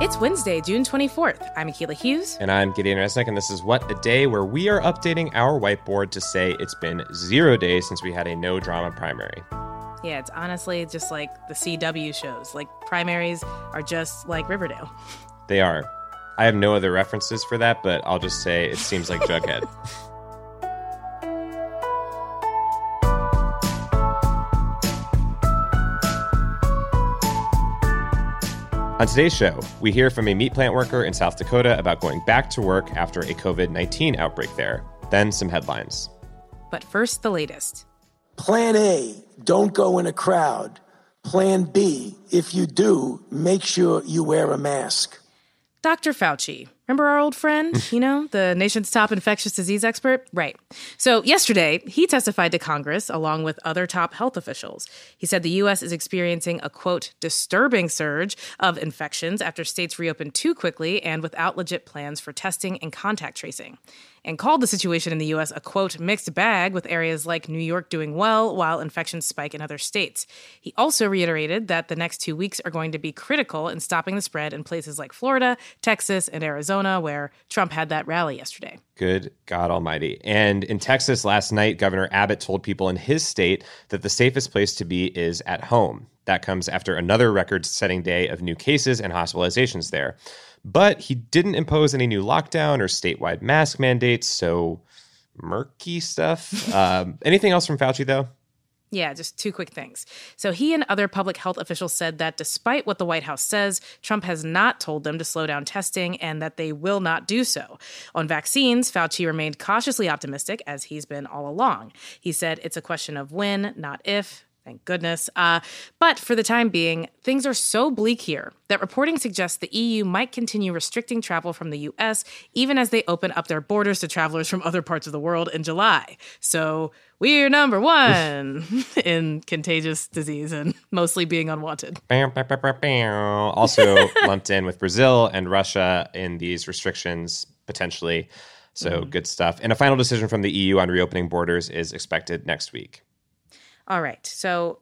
It's Wednesday, June 24th. I'm Akilah Hughes. And I'm Gideon Resnick, and this is What a Day, where we are updating our whiteboard to say it's been 0 days since we had a no-drama primary. Yeah, it's honestly just like the CW shows. Like, primaries are just like Riverdale. They are. I have no other references for that, but I'll just say it seems like Jughead. On today's show, we hear from a meat plant worker in South Dakota about going back to work after a COVID-19 outbreak there. Then some headlines. But first, the latest. Plan A, don't go in a crowd. Plan B, if you do, make sure you wear a mask. Dr. Fauci. Remember our old friend, you know, the nation's top infectious disease expert? Right. So yesterday, he testified to Congress along with other top health officials. He said the U.S. is experiencing a, quote, disturbing surge of infections after states reopened too quickly and without legit plans for testing and contact tracing, and called the situation in the U.S. a, quote, mixed bag, with areas like New York doing well while infections spike in other states. He also reiterated that the next 2 weeks are going to be critical in stopping the spread in places like Florida, Texas, and Arizona, where Trump had that rally yesterday. Good God almighty. And in Texas last night, Governor Abbott told people in his state that the safest place to be is at home. That comes after another record-setting day of new cases and hospitalizations there. But he didn't impose any new lockdown or statewide mask mandates, so murky stuff. Anything else from Fauci, though? Yeah, just two quick things. So he and other public health officials said that despite what the White House says, Trump has not told them to slow down testing and that they will not do so. On vaccines, Fauci remained cautiously optimistic, as he's been all along. He said it's a question of when, not if. Thank goodness. But for the time being, things are so bleak here that reporting suggests the EU might continue restricting travel from the U.S. even as they open up their borders to travelers from other parts of the world in July. So we're number one in contagious disease and mostly being unwanted. Also lumped in with Brazil and Russia in these restrictions, potentially. So good stuff. And a final decision from the EU on reopening borders is expected next week. All right, so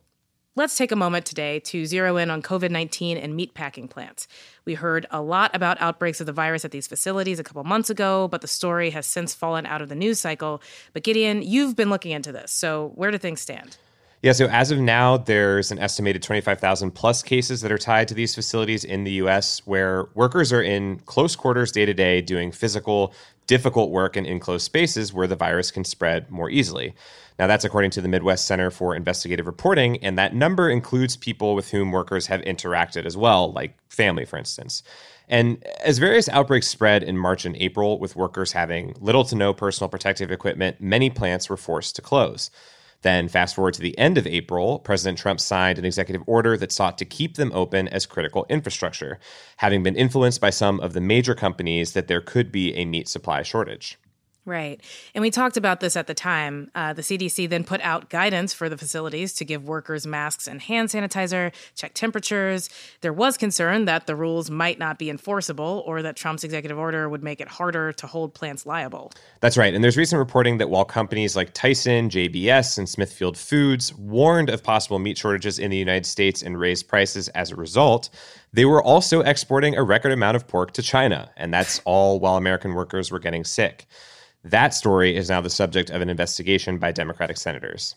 let's take a moment today to zero in on COVID-19 and meatpacking plants. We heard a lot about outbreaks of the virus at these facilities a couple months ago, but the story has since fallen out of the news cycle. But Gideon, you've been looking into this, so where do things stand? Yeah, so as of now, there's an estimated 25,000 plus cases that are tied to these facilities in the U.S., where workers are in close quarters day to day doing physical, difficult work in enclosed spaces where the virus can spread more easily. Now, that's according to the Midwest Center for Investigative Reporting, and that number includes people with whom workers have interacted as well, like family, for instance. And as various outbreaks spread in March and April, with workers having little to no personal protective equipment, many plants were forced to close. Then fast forward to the end of April, President Trump signed an executive order that sought to keep them open as critical infrastructure, having been influenced by some of the major companies that there could be a meat supply shortage. Right. And we talked about this at the time. The CDC then put out guidance for the facilities to give workers masks and hand sanitizer, check temperatures. There was concern that the rules might not be enforceable or that Trump's executive order would make it harder to hold plants liable. That's right. And there's recent reporting that while companies like Tyson, JBS, and Smithfield Foods warned of possible meat shortages in the United States and raised prices as a result, they were also exporting a record amount of pork to China. And that's all while American workers were getting sick. That story is now the subject of an investigation by Democratic senators.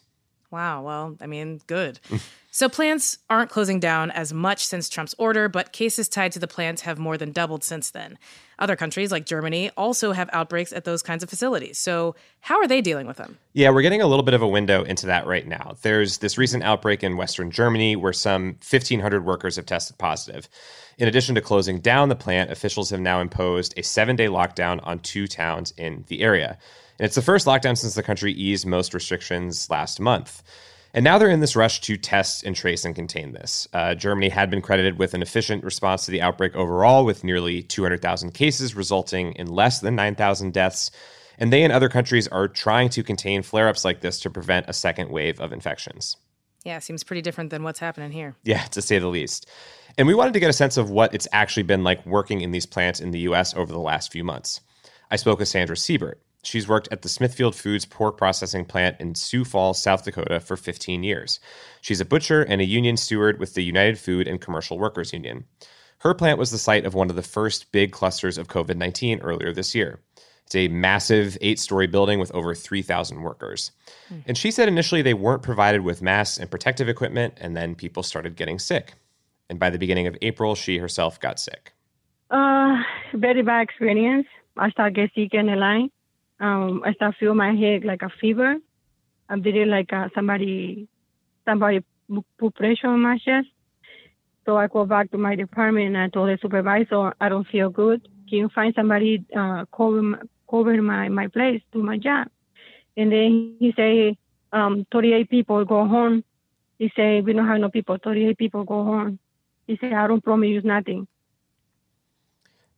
Wow. Well, I mean, good. So plants aren't closing down as much since Trump's order, but cases tied to the plants have more than doubled since then. Other countries like Germany also have outbreaks at those kinds of facilities. So how are they dealing with them? Yeah, we're getting a little bit of a window into that right now. There's this recent outbreak in Western Germany where some 1,500 workers have tested positive. In addition to closing down the plant, officials have now imposed a 7-day lockdown on 2 towns in the area. And it's the first lockdown since the country eased most restrictions last month. And now they're in this rush to test and trace and contain this. Germany had been credited with an efficient response to the outbreak overall, with nearly 200,000 cases resulting in less than 9,000 deaths. And they and other countries are trying to contain flare-ups like this to prevent a second wave of infections. Yeah, seems pretty different than what's happening here. Yeah, to say the least. And we wanted to get a sense of what it's actually been like working in these plants in the U.S. over the last few months. I spoke with Sandra Siebert. She's worked at the Smithfield Foods Pork Processing Plant in Sioux Falls, South Dakota for 15 years. She's a butcher and a union steward with the United Food and Commercial Workers Union. Her plant was the site of one of the first big clusters of COVID-19 earlier this year. It's a massive 8-story building with over 3,000 workers. And she said initially they weren't provided with masks and protective equipment, and then people started getting sick. And by the beginning of April, she herself got sick. Very bad experience. I started getting sick in the line. I start feel my head like a fever. I did it like somebody put pressure on my chest. So I go back to my department and I told the supervisor, I don't feel good. Can you find somebody cover my place, do my job? And then he say, 38 people go home. He say, we don't have no people. 38 people go home. He say, I don't promise you nothing.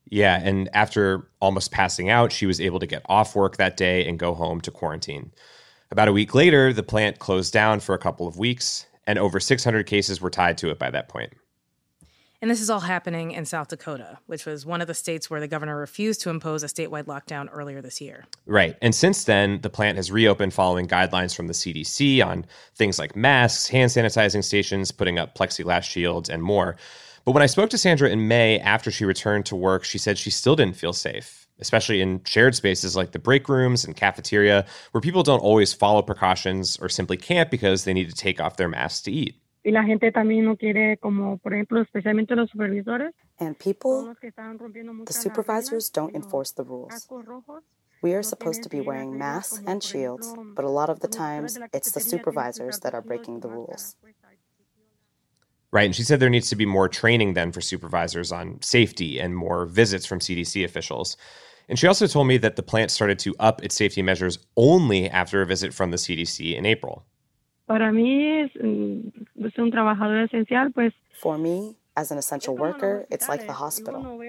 Yeah, and after almost passing out, she was able to get off work that day and go home to quarantine. About a week later, the plant closed down for a couple of weeks, and over 600 cases were tied to it by that point. And this is all happening in South Dakota, which was one of the states where the governor refused to impose a statewide lockdown earlier this year. Right. And since then, the plant has reopened following guidelines from the CDC on things like masks, hand sanitizing stations, putting up plexiglass shields, and more. But when I spoke to Sandra in May after she returned to work, she said she still didn't feel safe, especially in shared spaces like the break rooms and cafeteria, where people don't always follow precautions or simply can't because they need to take off their masks to eat. And people, the supervisors, don't enforce the rules. We are supposed to be wearing masks and shields, but a lot of the times it's the supervisors that are breaking the rules. Right, and she said there needs to be more training then for supervisors on safety and more visits from CDC officials. And she also told me that the plant started to up its safety measures only after a visit from the CDC in April. For me, as an essential worker, it's like the hospital.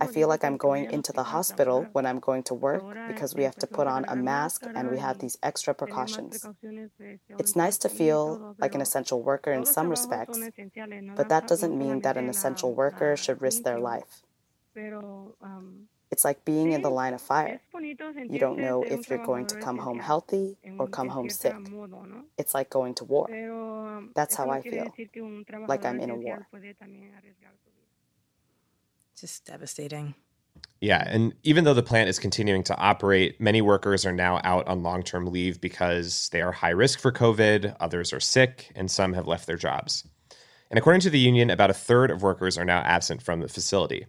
I feel like I'm going into the hospital when I'm going to work because we have to put on a mask and we have these extra precautions. It's nice to feel like an essential worker in some respects, but that doesn't mean that an essential worker should risk their life. It's like being in the line of fire. You don't know if you're going to come home healthy or come home sick. It's like going to war. That's how I feel, like I'm in a war. Just devastating. Yeah, and even though the plant is continuing to operate, many workers are now out on long-term leave because they are high risk for COVID, others are sick, and some have left their jobs. And according to the union, about a third of workers are now absent from the facility.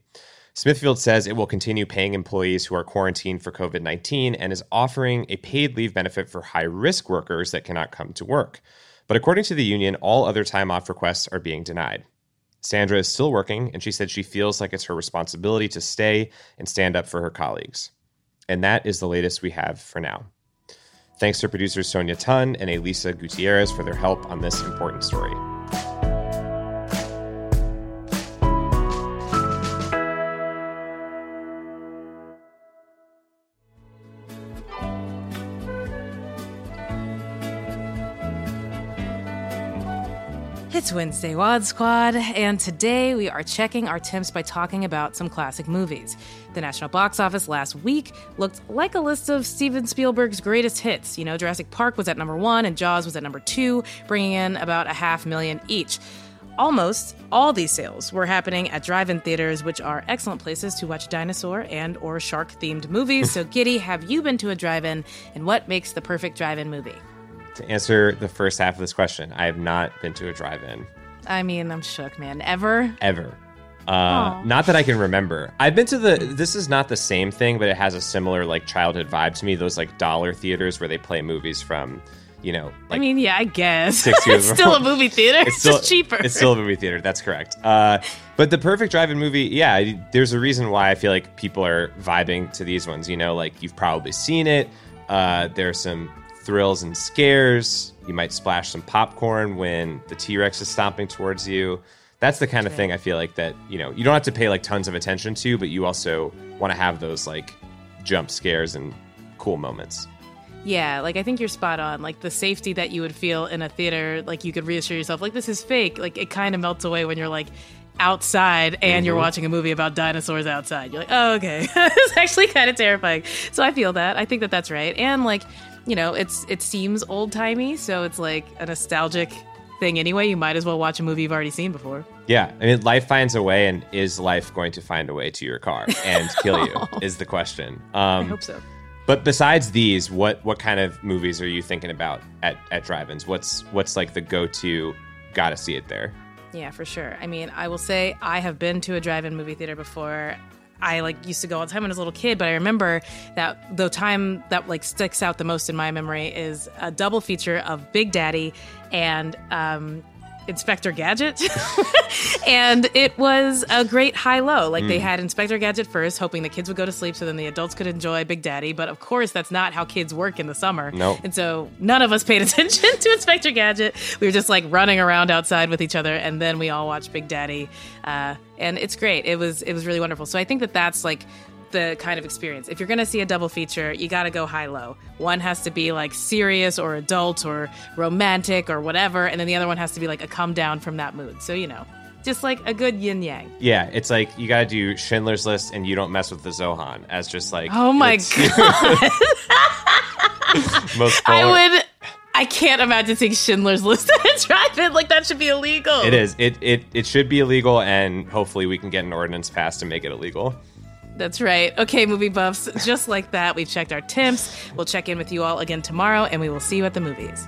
Smithfield says it will continue paying employees who are quarantined for COVID-19 and is offering a paid leave benefit for high-risk workers that cannot come to work. But according to the union, all other time-off requests are being denied. Sandra is still working, and she said she feels like it's her responsibility to stay and stand up for her colleagues. And that is the latest we have for now. Thanks to producers Sonia Tun and Elisa Gutierrez for their help on this important story. It's Wednesday, Wad Squad, and today we are checking our temps by talking about some classic movies. The National Box Office last week looked like a list of Steven Spielberg's greatest hits. You know, Jurassic Park was at number 1 and Jaws was at number 2, bringing in about 500,000 each. Almost all these sales were happening at drive-in theaters, which are excellent places to watch dinosaur and or shark-themed movies. So, Giddy, have you been to a drive-in, and what makes the perfect drive-in movie? To answer the first half of this question, I have not been to a drive-in. I mean, I'm shook, man. Ever? Ever. Not that I can remember. I've been to this is not the same thing, but it has a similar, like, childhood vibe to me. Those, like, dollar theaters where they play movies from, you know, like... I mean, yeah, I guess. 6 years it's still a movie theater. It's just cheaper. It's still a movie theater. That's correct. But the perfect drive-in movie, yeah, there's a reason why I feel like people are vibing to these ones. You know, like, you've probably seen it. There are some thrills and scares. You might splash some popcorn when the T-Rex is stomping towards you. That's the kind of thing I feel like that, you know, you don't have to pay like tons of attention to, but you also want to have those like jump scares and cool moments. Yeah, like I think you're spot on. Like the safety that you would feel in a theater, like you could reassure yourself, like this is fake. Like it kind of melts away when you're like outside and you're watching a movie about dinosaurs outside. You're like, oh, okay. It's actually kind of terrifying. So I feel that. I think that that's right. And like, you know, it seems old timey, so it's like a nostalgic thing anyway. You might as well watch a movie you've already seen before. Yeah, I mean, life finds a way, and is life going to find a way to your car and kill you is the question. I hope so. But besides these, what kind of movies are you thinking about at drive-ins? What's like the go-to, gotta see it there? Yeah, for sure. I mean, I will say I have been to a drive-in movie theater before. I like used to go all the time when I was a little kid, but I remember that the time that like sticks out the most in my memory is a double feature of Big Daddy and Inspector Gadget. And it was a great high-low. Like they had Inspector Gadget first, hoping the kids would go to sleep so then the adults could enjoy Big Daddy. But of course, that's not how kids work in the summer. Nope. And so none of us paid attention to Inspector Gadget. We were just like running around outside with each other. And then we all watched Big Daddy. And it's great. It was really wonderful. So I think that that's like the kind of experience. If you're going to see a double feature, you got to go high-low. One has to be like serious or adult or romantic or whatever, and then the other one has to be like a come down from that mood. So, you know, just like a good yin-yang. Yeah, it's like you got to do Schindler's List and You Don't Mess with the Zohan as just like... Oh my God! Most I can't imagine seeing Schindler's List at a drive-in. Like, that should be illegal. It is. It should be illegal, and hopefully we can get an ordinance passed to make it illegal. That's right. Okay, movie buffs, just like that, we've checked our temps. We'll check in with you all again tomorrow, and we will see you at the movies.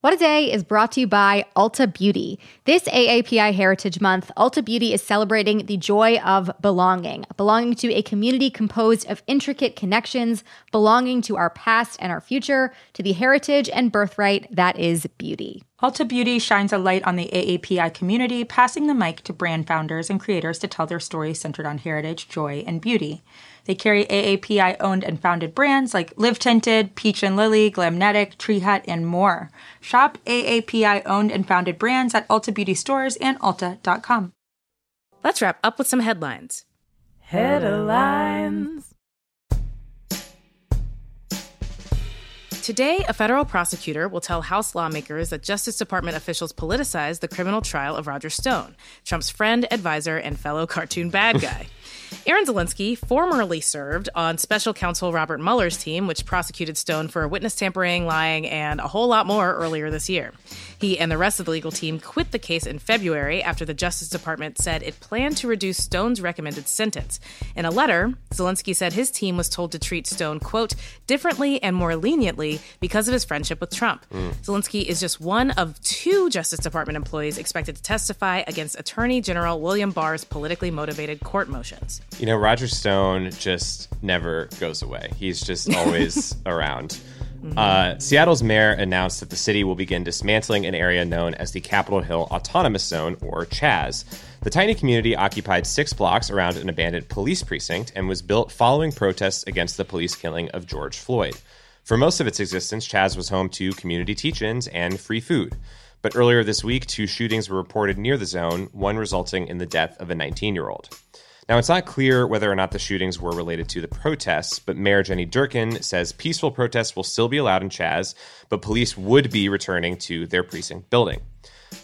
What A Day is brought to you by Ulta Beauty. This AAPI Heritage Month, Ulta Beauty is celebrating the joy of belonging. Belonging to a community composed of intricate connections, belonging to our past and our future, to the heritage and birthright that is beauty. Ulta Beauty shines a light on the AAPI community, passing the mic to brand founders and creators to tell their stories centered on heritage, joy, and beauty. They carry AAPI-owned and founded brands like Live Tinted, Peach & Lily, Glamnetic, Tree Hut, and more. Shop AAPI-owned and founded brands at Ulta Beauty stores and Ulta.com. Let's wrap up with some headlines. Headlines. Today, a federal prosecutor will tell House lawmakers that Justice Department officials politicized the criminal trial of Roger Stone, Trump's friend, advisor, and fellow cartoon bad guy. Aaron Zelensky formerly served on special counsel Robert Mueller's team, which prosecuted Stone for witness tampering, lying, and a whole lot more earlier this year. He and the rest of the legal team quit the case in February after the Justice Department said it planned to reduce Stone's recommended sentence. In a letter, Zelensky said his team was told to treat Stone, quote, differently and more leniently because of his friendship with Trump. Zelensky is just one of two Justice Department employees expected to testify against Attorney General William Barr's politically motivated court motions. You know, Roger Stone just never goes away. He's just always around. Seattle's mayor announced that the city will begin dismantling an area known as the Capitol Hill Autonomous Zone, or CHAZ. The tiny community occupied 6 blocks around an abandoned police precinct and was built following protests against the police killing of George Floyd. For most of its existence, CHAZ was home to community teach-ins and free food. But earlier this week, 2 shootings were reported near the zone, one resulting in the death of a 19-year-old. Now, it's not clear whether or not the shootings were related to the protests, but Mayor Jenny Durkin says peaceful protests will still be allowed in CHAZ, but police would be returning to their precinct building.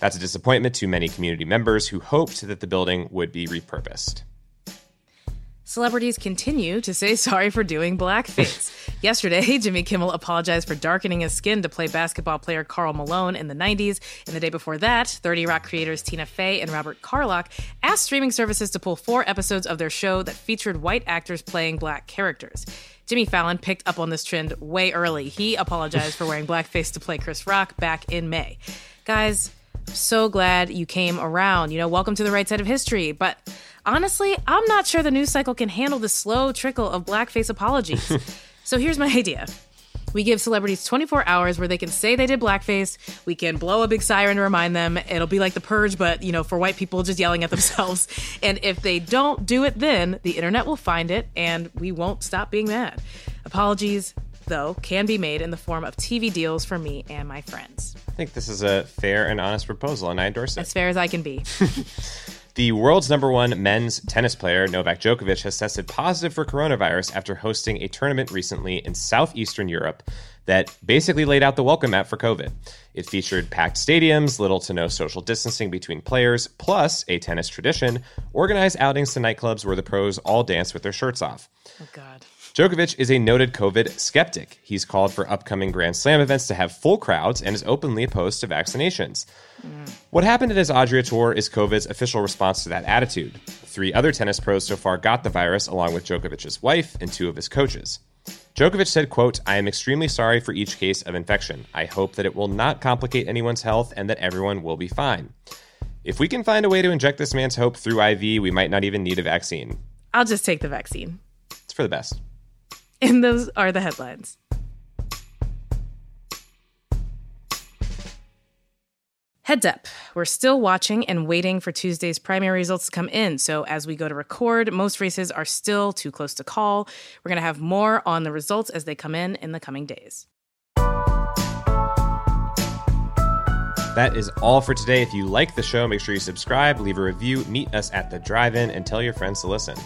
That's a disappointment to many community members who hoped that the building would be repurposed. Celebrities continue to say sorry for doing blackface. Yesterday, Jimmy Kimmel apologized for darkening his skin to play basketball player Karl Malone in the 90s. And the day before that, 30 Rock creators Tina Fey and Robert Carlock asked streaming services to pull 4 episodes of their show that featured white actors playing black characters. Jimmy Fallon picked up on this trend way early. He apologized for wearing blackface to play Chris Rock back in May. Guys, I'm so glad you came around. You know, welcome to the right side of history, but... honestly, I'm not sure the news cycle can handle the slow trickle of blackface apologies. So here's my idea. We give celebrities 24 hours where they can say they did blackface. We can blow a big siren to remind them. It'll be like The Purge, but, you know, for white people just yelling at themselves. And if they don't do it then, the internet will find it, and we won't stop being mad. Apologies, though, can be made in the form of TV deals for me and my friends. I think this is a fair and honest proposal, and I endorse it. As fair as I can be. The world's #1 men's tennis player, Novak Djokovic, has tested positive for coronavirus after hosting a tournament recently in southeastern Europe that basically laid out the welcome mat for COVID. It featured packed stadiums, little to no social distancing between players, plus a tennis tradition, organized outings to nightclubs where the pros all dance with their shirts off. Oh, God. Djokovic is a noted COVID skeptic. He's called for upcoming Grand Slam events to have full crowds and is openly opposed to vaccinations. What happened at his Adria tour is COVID's official response to that attitude. 3 other tennis pros so far got the virus, along with Djokovic's wife and 2 of his coaches. Djokovic said, quote, I am extremely sorry for each case of infection. I hope that it will not complicate anyone's health and that everyone will be fine. If we can find a way to inject this man's hope through IV, we might not even need a vaccine. I'll just take the vaccine. It's for the best. And those are the headlines. Heads up, we're still watching and waiting for Tuesday's primary results to come in. So as we go to record, most races are still too close to call. We're going to have more on the results as they come in the coming days. That is all for today. If you like the show, make sure you subscribe, leave a review, meet us at the drive-in, and tell your friends to listen.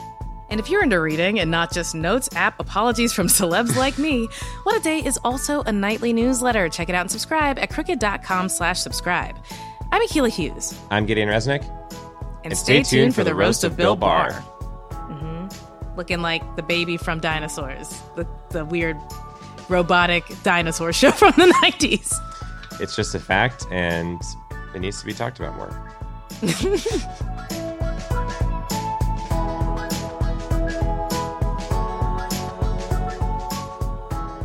And if you're into reading and not just notes, app apologies from celebs like me, What A Day is also a nightly newsletter. Check it out and subscribe at crooked.com/subscribe. I'm Akilah Hughes. I'm Gideon Resnick. And stay tuned for the roast of Bill Barr. Looking like the baby from Dinosaurs, the weird robotic dinosaur show from the 90s. It's just a fact, and it needs to be talked about more.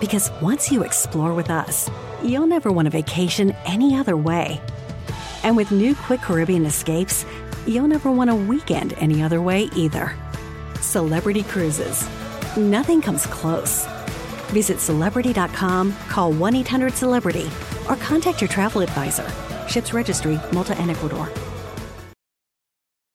Because once you explore with us, you'll never want a vacation any other way. And with new quick Caribbean escapes, you'll never want a weekend any other way either. Celebrity Cruises. Nothing comes close. Visit Celebrity.com, call 1-800-CELEBRITY, or contact your travel advisor. Ships Registry, Malta and Ecuador.